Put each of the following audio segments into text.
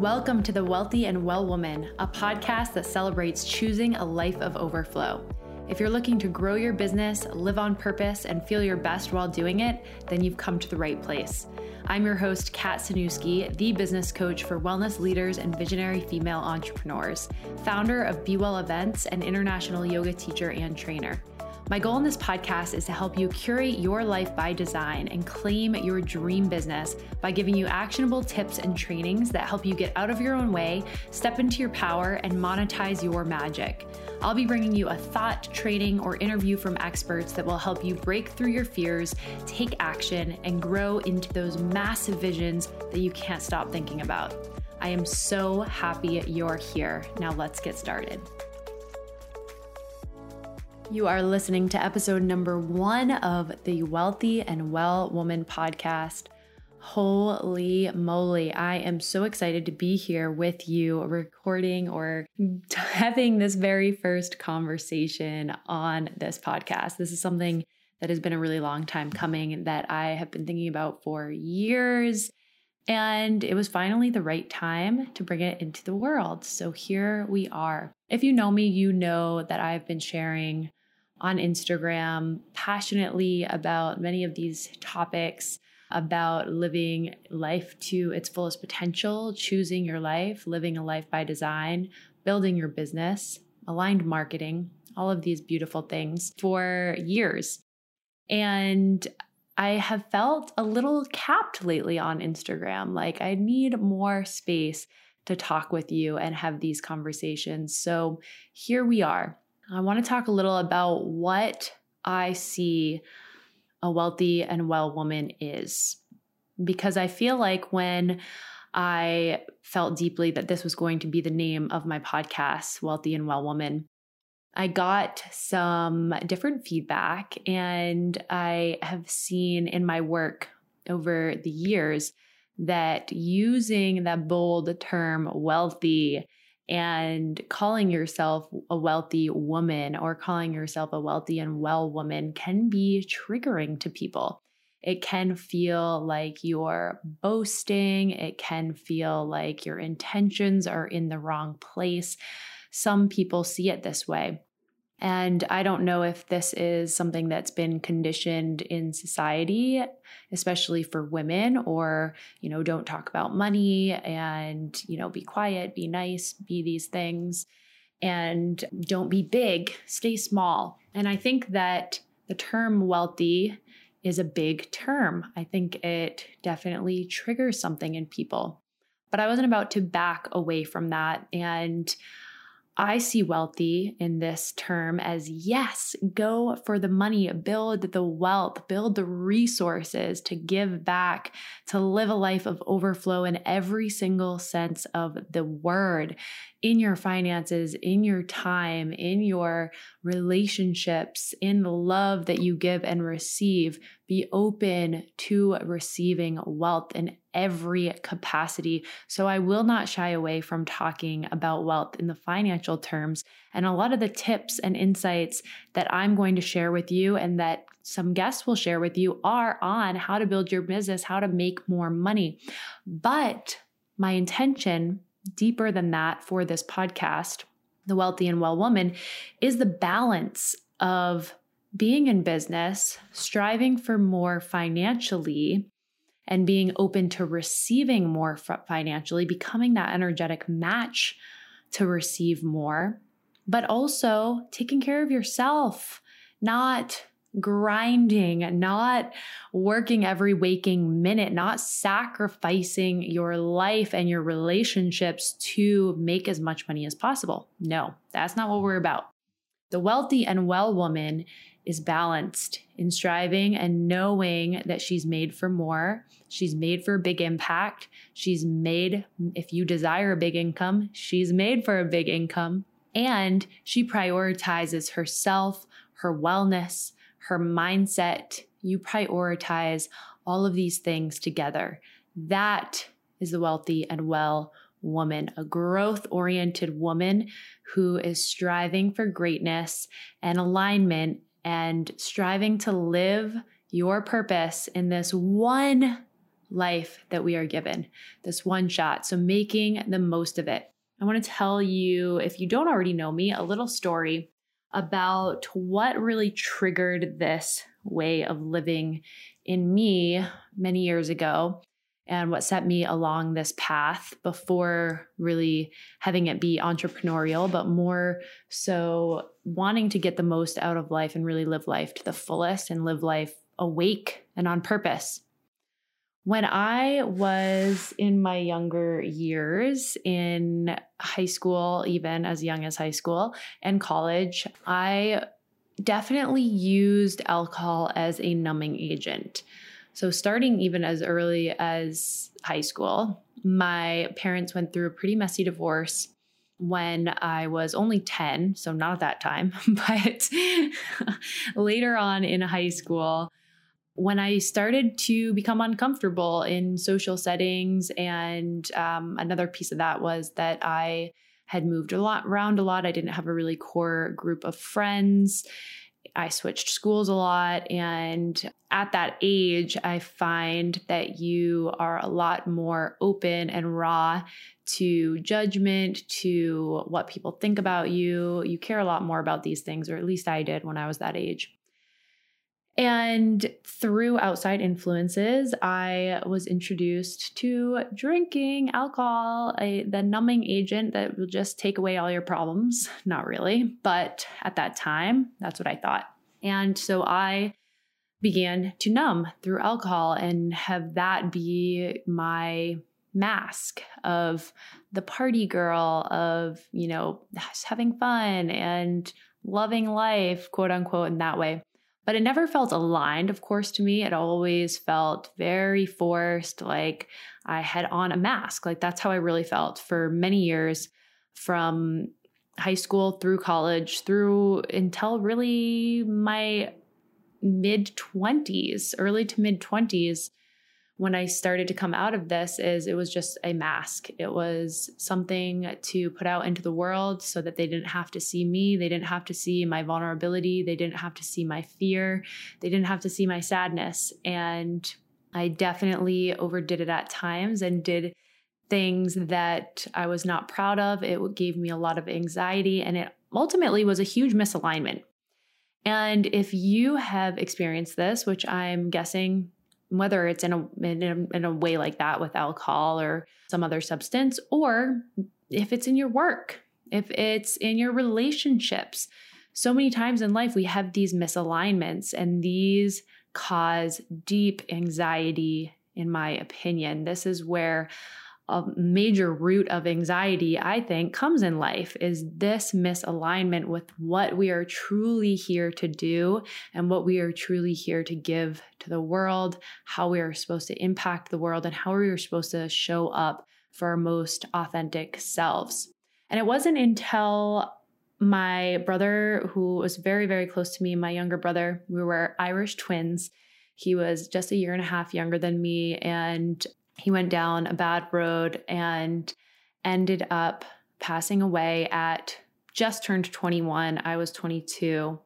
Welcome to the Wealthy and Well Woman, a podcast that celebrates choosing a life of overflow. If you're looking to grow your business, live on purpose, and feel your best while doing it, then you've come to the right place. I'm your host, Kat Cynewski, the business coach for wellness leaders and visionary female entrepreneurs, founder of Be Well Events, and international yoga teacher and trainer. My goal in this podcast is to help you curate your life by design and claim your dream business by giving you actionable tips and trainings that help you get out of your own way, step into your power, and monetize your magic. I'll be bringing you a thought, training, or interview from experts that will help you break through your fears, take action, and grow into those massive visions that you can't stop thinking about. I am so happy you're here. Now let's get started. You are listening to episode number 1 of the Wealthy and Well Woman podcast. Holy moly, I am so excited to be here with you recording or having this very first conversation on this podcast. This is something that has been a really long time coming that I have been thinking about for years, and it was finally the right time to bring it into the world. So here we are. If you know me, you know that I've been sharing on Instagram passionately about many of these topics, about living life to its fullest potential, choosing your life, living a life by design, building your business, aligned marketing, all of these beautiful things for years. And I have felt a little capped lately on Instagram. Like, I need more space to talk with you and have these conversations. So here we are. I want to talk a little about what I see a wealthy and well woman is, because I feel like when I felt deeply that this was going to be the name of my podcast, Wealthy and Well Woman, I got some different feedback, and I have seen in my work over the years that using that bold term wealthy and calling yourself a wealthy woman or calling yourself a wealthy and well woman can be triggering to people. It can feel like you're boasting. It can feel like your intentions are in the wrong place. Some people see it this way. And I don't know if this is something that's been conditioned in society, especially for women, or, you know, don't talk about money and, you know, be quiet, be nice, be these things, and don't be big, stay small. And I think that the term wealthy is a big term. I think it definitely triggers something in people. But I wasn't about to back away from that, and I see wealthy in this term as, yes, go for the money, build the wealth, build the resources to give back, to live a life of overflow in every single sense of the word, in your finances, in your time, in your relationships, in the love that you give and receive. Be open to receiving wealth in every capacity. So I will not shy away from talking about wealth in the financial terms, and a lot of the tips and insights that I'm going to share with you and that some guests will share with you are on how to build your business, how to make more money. But my intention deeper than that for this podcast, The Wealthy and Well Woman, is the balance of being in business, striving for more financially, and being open to receiving more financially, becoming that energetic match to receive more, but also taking care of yourself, not grinding, not working every waking minute, not sacrificing your life and your relationships to make as much money as possible. No, that's not what we're about. The wealthy and well woman is balanced in striving and knowing that she's made for more. She's made for a big impact. She's made, if you desire a big income, she's made for a big income. And she prioritizes herself, her wellness, her mindset. You prioritize all of these things together. That is the wealthy and well woman, a growth-oriented woman who is striving for greatness and alignment and striving to live your purpose in this one life that we are given, this one shot. So making the most of it. I want to tell you, if you don't already know me, a little story about what really triggered this way of living in me many years ago and what set me along this path before really having it be entrepreneurial, but more so wanting to get the most out of life and really live life to the fullest and live life awake and on purpose. When I was in my younger years, in high school, even as young as high school and college, I definitely used alcohol as a numbing agent. So starting even as early as high school, my parents went through a pretty messy divorce when I was only 10, so not at that time, but later on in high school, when I started to become uncomfortable in social settings. And another piece of that was that I had moved around a lot. I didn't have a really core group of friends. I switched schools a lot. And at that age, I find that you are a lot more open and raw to judgment, to what people think about you. You care a lot more about these things, or at least I did when I was that age. And through outside influences, I was introduced to drinking alcohol, the numbing agent that will just take away all your problems. Not really, but at that time, that's what I thought. And so I began to numb through alcohol and have that be my mask of the party girl, of, you know, just having fun and loving life, quote unquote, in that way. But it never felt aligned, of course, to me. It always felt very forced, like I had on a mask. Like that's how I really felt for many years, from high school through college, through until really my mid-20s, early to mid-20s, when I started to come out of this, is it was just a mask. It was something to put out into the world so that they didn't have to see me. They didn't have to see my vulnerability. They didn't have to see my fear. They didn't have to see my sadness. And I definitely overdid it at times and did things that I was not proud of. It gave me a lot of anxiety, and it ultimately was a huge misalignment. And if you have experienced this, which I'm guessing, whether it's in a way like that with alcohol or some other substance, or if it's in your work, if it's in your relationships. So many times in life, we have these misalignments, and these cause deep anxiety, in my opinion. This is where a major root of anxiety, I think, comes in life, is this misalignment with what we are truly here to do and what we are truly here to give to the world, how we are supposed to impact the world, and how we are supposed to show up for our most authentic selves. And it wasn't until my brother, who was very, very close to me, my younger brother, we were Irish twins. He was just a year and a half younger than me, and he went down a bad road and ended up passing away at just turned 21. I was 22.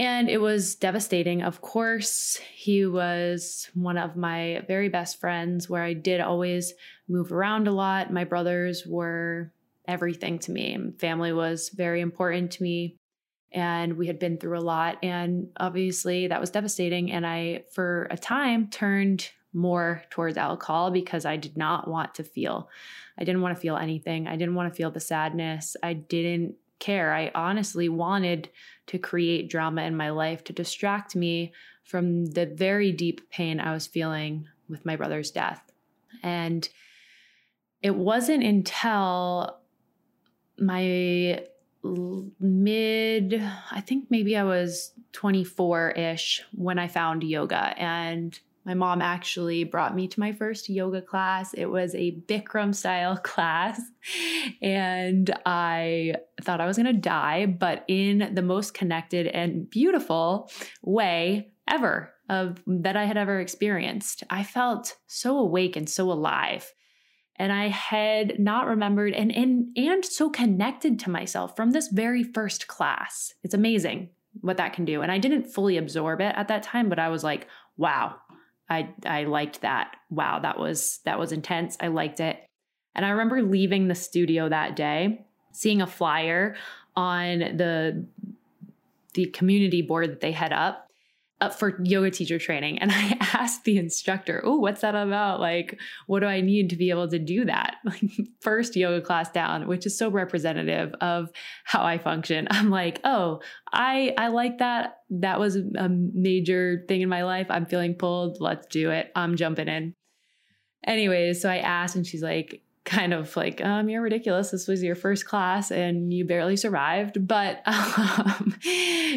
And it was devastating. Of course, he was one of my very best friends, where I did always move around a lot. My brothers were everything to me. Family was very important to me. And we had been through a lot. And obviously that was devastating. And I, for a time, turned more towards alcohol because I did not want to feel. I didn't want to feel anything. I didn't want to feel the sadness. I didn't care. I honestly wanted to create drama in my life to distract me from the very deep pain I was feeling with my brother's death. And it wasn't until my I was 24-ish when I found yoga. And my mom actually brought me to my first yoga class. It was a Bikram style class, and I thought I was going to die, but in the most connected and beautiful way ever that I had ever experienced. I felt so awake and so alive, and I had not remembered and so connected to myself from this very first class. It's amazing what that can do. And I didn't fully absorb it at that time, but I was like, wow. I liked that. Wow, that was intense. I liked it. And I remember leaving the studio that day, seeing a flyer on the community board that they had up for yoga teacher training. And I asked the instructor, oh, what's that about? Like, what do I need to be able to do that? Like, first yoga class down, which is so representative of how I function. I'm like, oh, I like that. That was a major thing in my life. I'm feeling pulled. Let's do it. I'm jumping in. Anyways, so I asked, and she's like, kind of like, you're ridiculous. This was your first class and you barely survived. But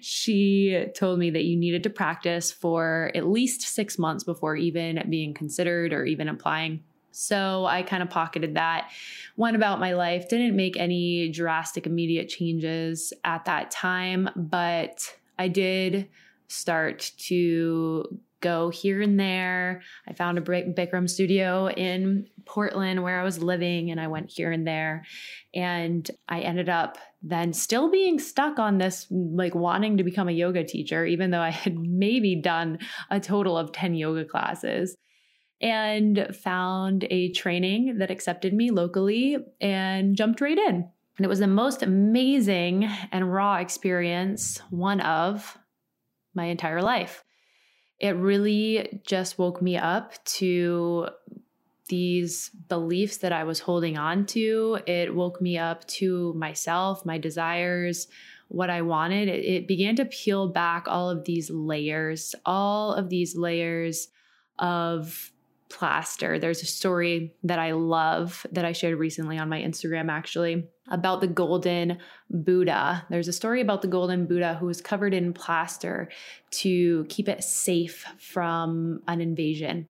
she told me that you needed to practice for at least 6 months before even being considered or even applying. So I kind of pocketed that, went about my life, didn't make any drastic immediate changes at that time, but I did start to go here and there. I found a Bikram studio in Portland where I was living, and I went here and there. And I ended up then still being stuck on this, like, wanting to become a yoga teacher, even though I had maybe done a total of 10 yoga classes, and found a training that accepted me locally and jumped right in. And it was the most amazing and raw experience, one of my entire life. It really just woke me up to these beliefs that I was holding on to. It woke me up to myself, my desires, what I wanted. It began to peel back all of these layers of plaster. There's a story that I love that I shared recently on my Instagram, actually, about the golden Buddha. There's a story about the golden Buddha who was covered in plaster to keep it safe from an invasion.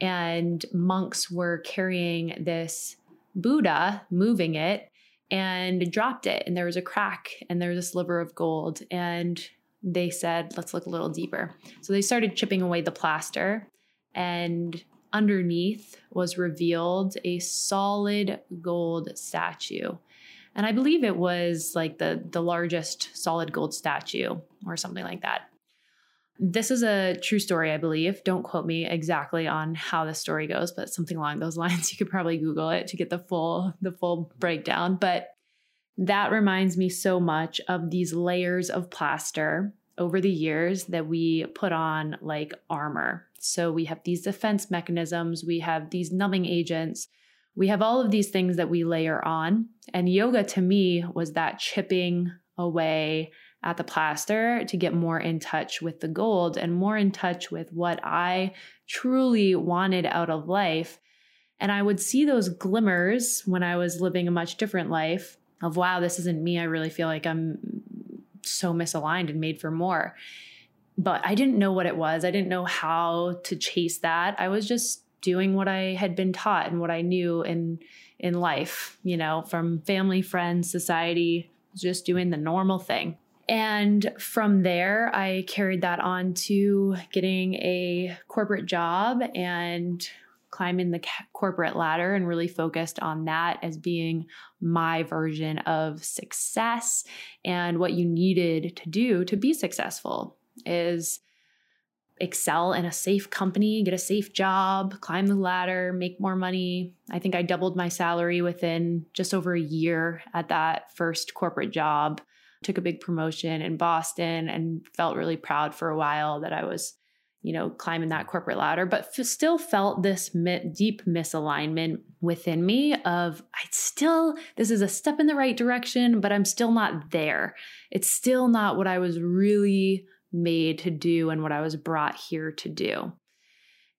And monks were carrying this Buddha, moving it, and dropped it. And there was a crack, and there was a sliver of gold. And they said, let's look a little deeper. So they started chipping away the plaster, and underneath was revealed a solid gold statue. And I believe it was like the largest solid gold statue or something like that. This is a true story, I believe. Don't quote me exactly on how the story goes, but something along those lines. You could probably Google it to get the full breakdown. But that reminds me so much of these layers of plaster over the years that we put on like armor. So we have these defense mechanisms, we have these numbing agents, we have all of these things that we layer on. And yoga to me was that chipping away at the plaster to get more in touch with the gold and more in touch with what I truly wanted out of life. And I would see those glimmers when I was living a much different life of, wow, this isn't me. I really feel like I'm so misaligned and made for more. But I didn't know what it was. I didn't know how to chase that. I was just doing what I had been taught and what I knew in life, you know, from family, friends, society, just doing the normal thing. And from there, I carried that on to getting a corporate job and climbing the corporate ladder, and really focused on that as being my version of success and what you needed to do to be successful is excel in a safe company, get a safe job, climb the ladder, make more money. I think I doubled my salary within just over a year at that first corporate job, took a big promotion in Boston, and felt really proud for a while that I was, you know, climbing that corporate ladder, but still felt this deep misalignment within me of, this is a step in the right direction, but I'm still not there. It's still not what I was really made to do and what I was brought here to do.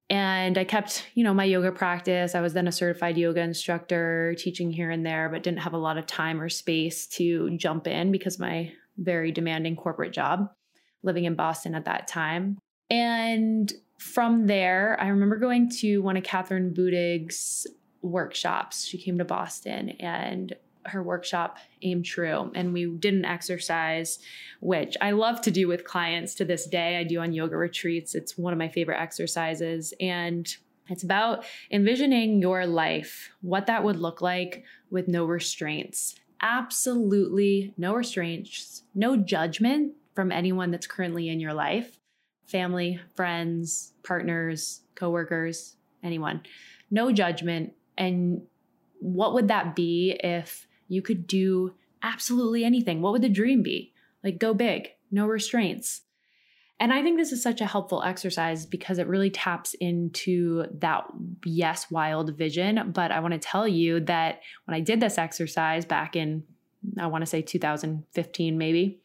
And I kept, you know, my yoga practice. I was then a certified yoga instructor, teaching here and there, but didn't have a lot of time or space to jump in because my very demanding corporate job, living in Boston at that time. And from there, I remember going to one of Catherine Budig's workshops. She came to Boston, and her workshop, Aim True. And we did an exercise, which I love to do with clients to this day. I do on yoga retreats. It's one of my favorite exercises. And it's about envisioning your life, what that would look like with no restraints. Absolutely no restraints, no judgment from anyone that's currently in your life. family, friends, partners, coworkers, anyone. No judgment. And what would that be if you could do absolutely anything? What would the dream be? Like, go big, no restraints. And I think this is such a helpful exercise because it really taps into that, yes, wild vision. But I want to tell you that when I did this exercise back in, I want to say 2015, maybe,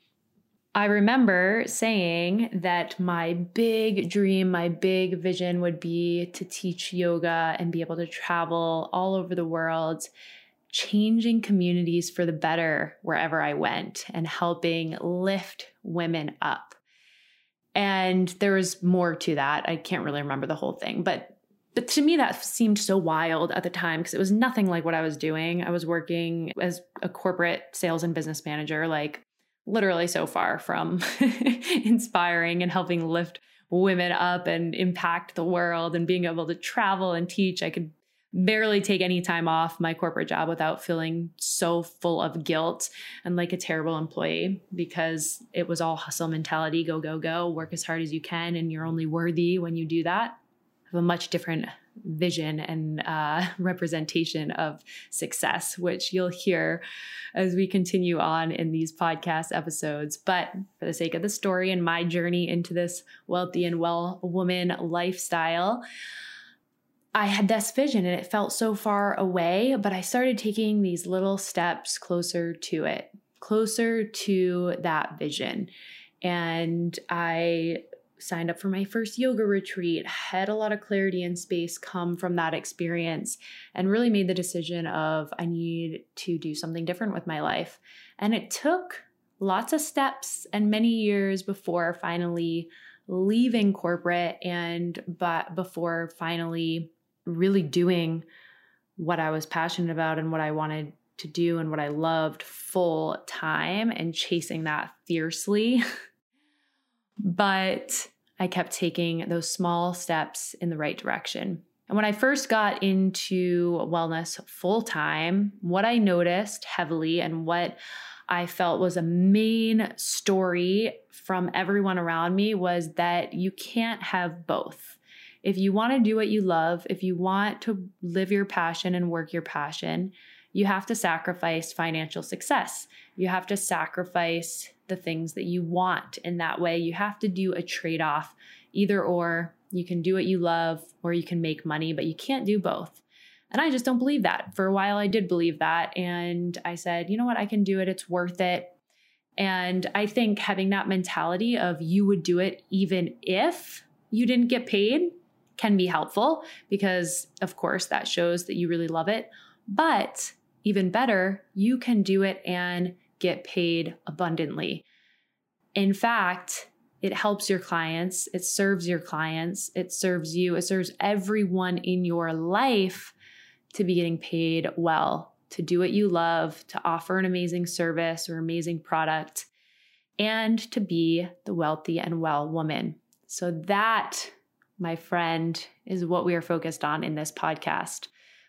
I remember saying that my big dream, my big vision would be to teach yoga and be able to travel all over the world, changing communities for the better wherever I went and helping lift women up. And there was more to that. I can't really remember the whole thing, but to me that seemed so wild at the time because it was nothing like what I was doing. I was working as a corporate sales and business manager, like literally so far from inspiring and helping lift women up and impact the world and being able to travel and teach. I could barely take any time off my corporate job without feeling so full of guilt and like a terrible employee because it was all hustle mentality, go, go, go, work as hard as you can. And you're only worthy when you do that. I have a much different vision and representation of success, which you'll hear as we continue on in these podcast episodes. But for the sake of the story and my journey into this wealthy and well woman lifestyle, I had this vision and it felt so far away, but I started taking these little steps closer to it, closer to that vision. And I signed up for my first yoga retreat, had a lot of clarity and space come from that experience, and really made the decision of I need to do something different with my life. And it took lots of steps and many years before finally leaving corporate and before finally really doing what I was passionate about and what I wanted to do and what I loved full time and chasing that fiercely. But I kept taking those small steps in the right direction. And when I first got into wellness full time, what I noticed heavily and what I felt was a main story from everyone around me was that you can't have both. If you want to do what you love, if you want to live your passion and work your passion, you have to sacrifice financial success. You have to sacrifice the things that you want. In that way, you have to do a trade-off, either or. You can do what you love or you can make money, but you can't do both. And I just don't believe that. For a while, I did believe that. And I said, you know what? I can do it. It's worth it. And I think having that mentality of you would do it even if you didn't get paid can be helpful because, of course, that shows that you really love it. But even better, you can do it and get paid abundantly. In fact, it helps your clients. It serves your clients. It serves you. It serves everyone in your life to be getting paid well, to do what you love, to offer an amazing service or amazing product, and to be the wealthy and well woman. So that, my friend, is what we are focused on in this podcast.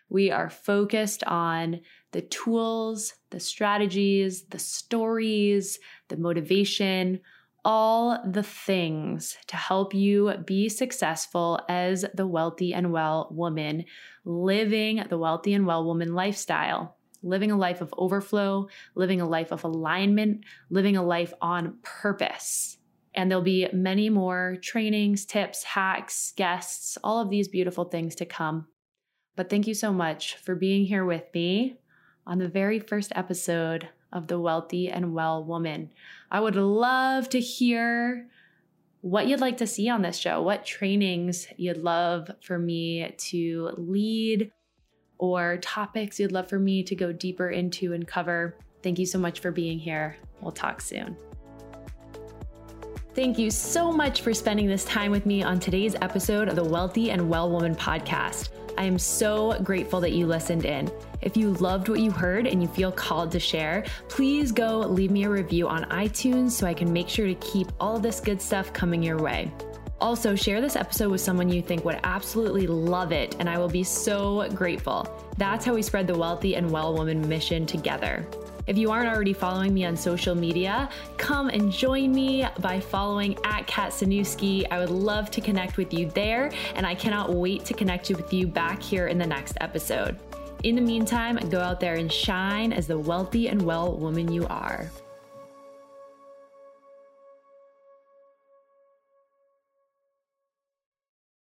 We are focused on the tools, the strategies, the stories, the motivation, all the things to help you be successful as the wealthy and well woman, living the wealthy and well woman lifestyle, living a life of overflow, living a life of alignment, living a life on purpose. And there'll be many more trainings, tips, hacks, guests, all of these beautiful things to come. But thank you so much for being here with me on the very first episode of the Wealthy and Well Woman. I would love to hear what you'd like to see on this show, what trainings you'd love for me to lead or topics you'd love for me to go deeper into and cover. Thank you so much for being here. We'll talk soon. Thank you so much for spending this time with me on today's episode of the Wealthy and Well Woman podcast. I am so grateful that you listened in. If you loved what you heard and you feel called to share, please go leave me a review on iTunes so I can make sure to keep all this good stuff coming your way. Also, share this episode with someone you think would absolutely love it, and I will be so grateful. That's how we spread the Wealthy and Well Woman mission together. If you aren't already following me on social media, come and join me by following @KatCynewski. I would love to connect with you there, and I cannot wait to connect with you back here in the next episode. In the meantime, go out there and shine as the wealthy and well woman you are.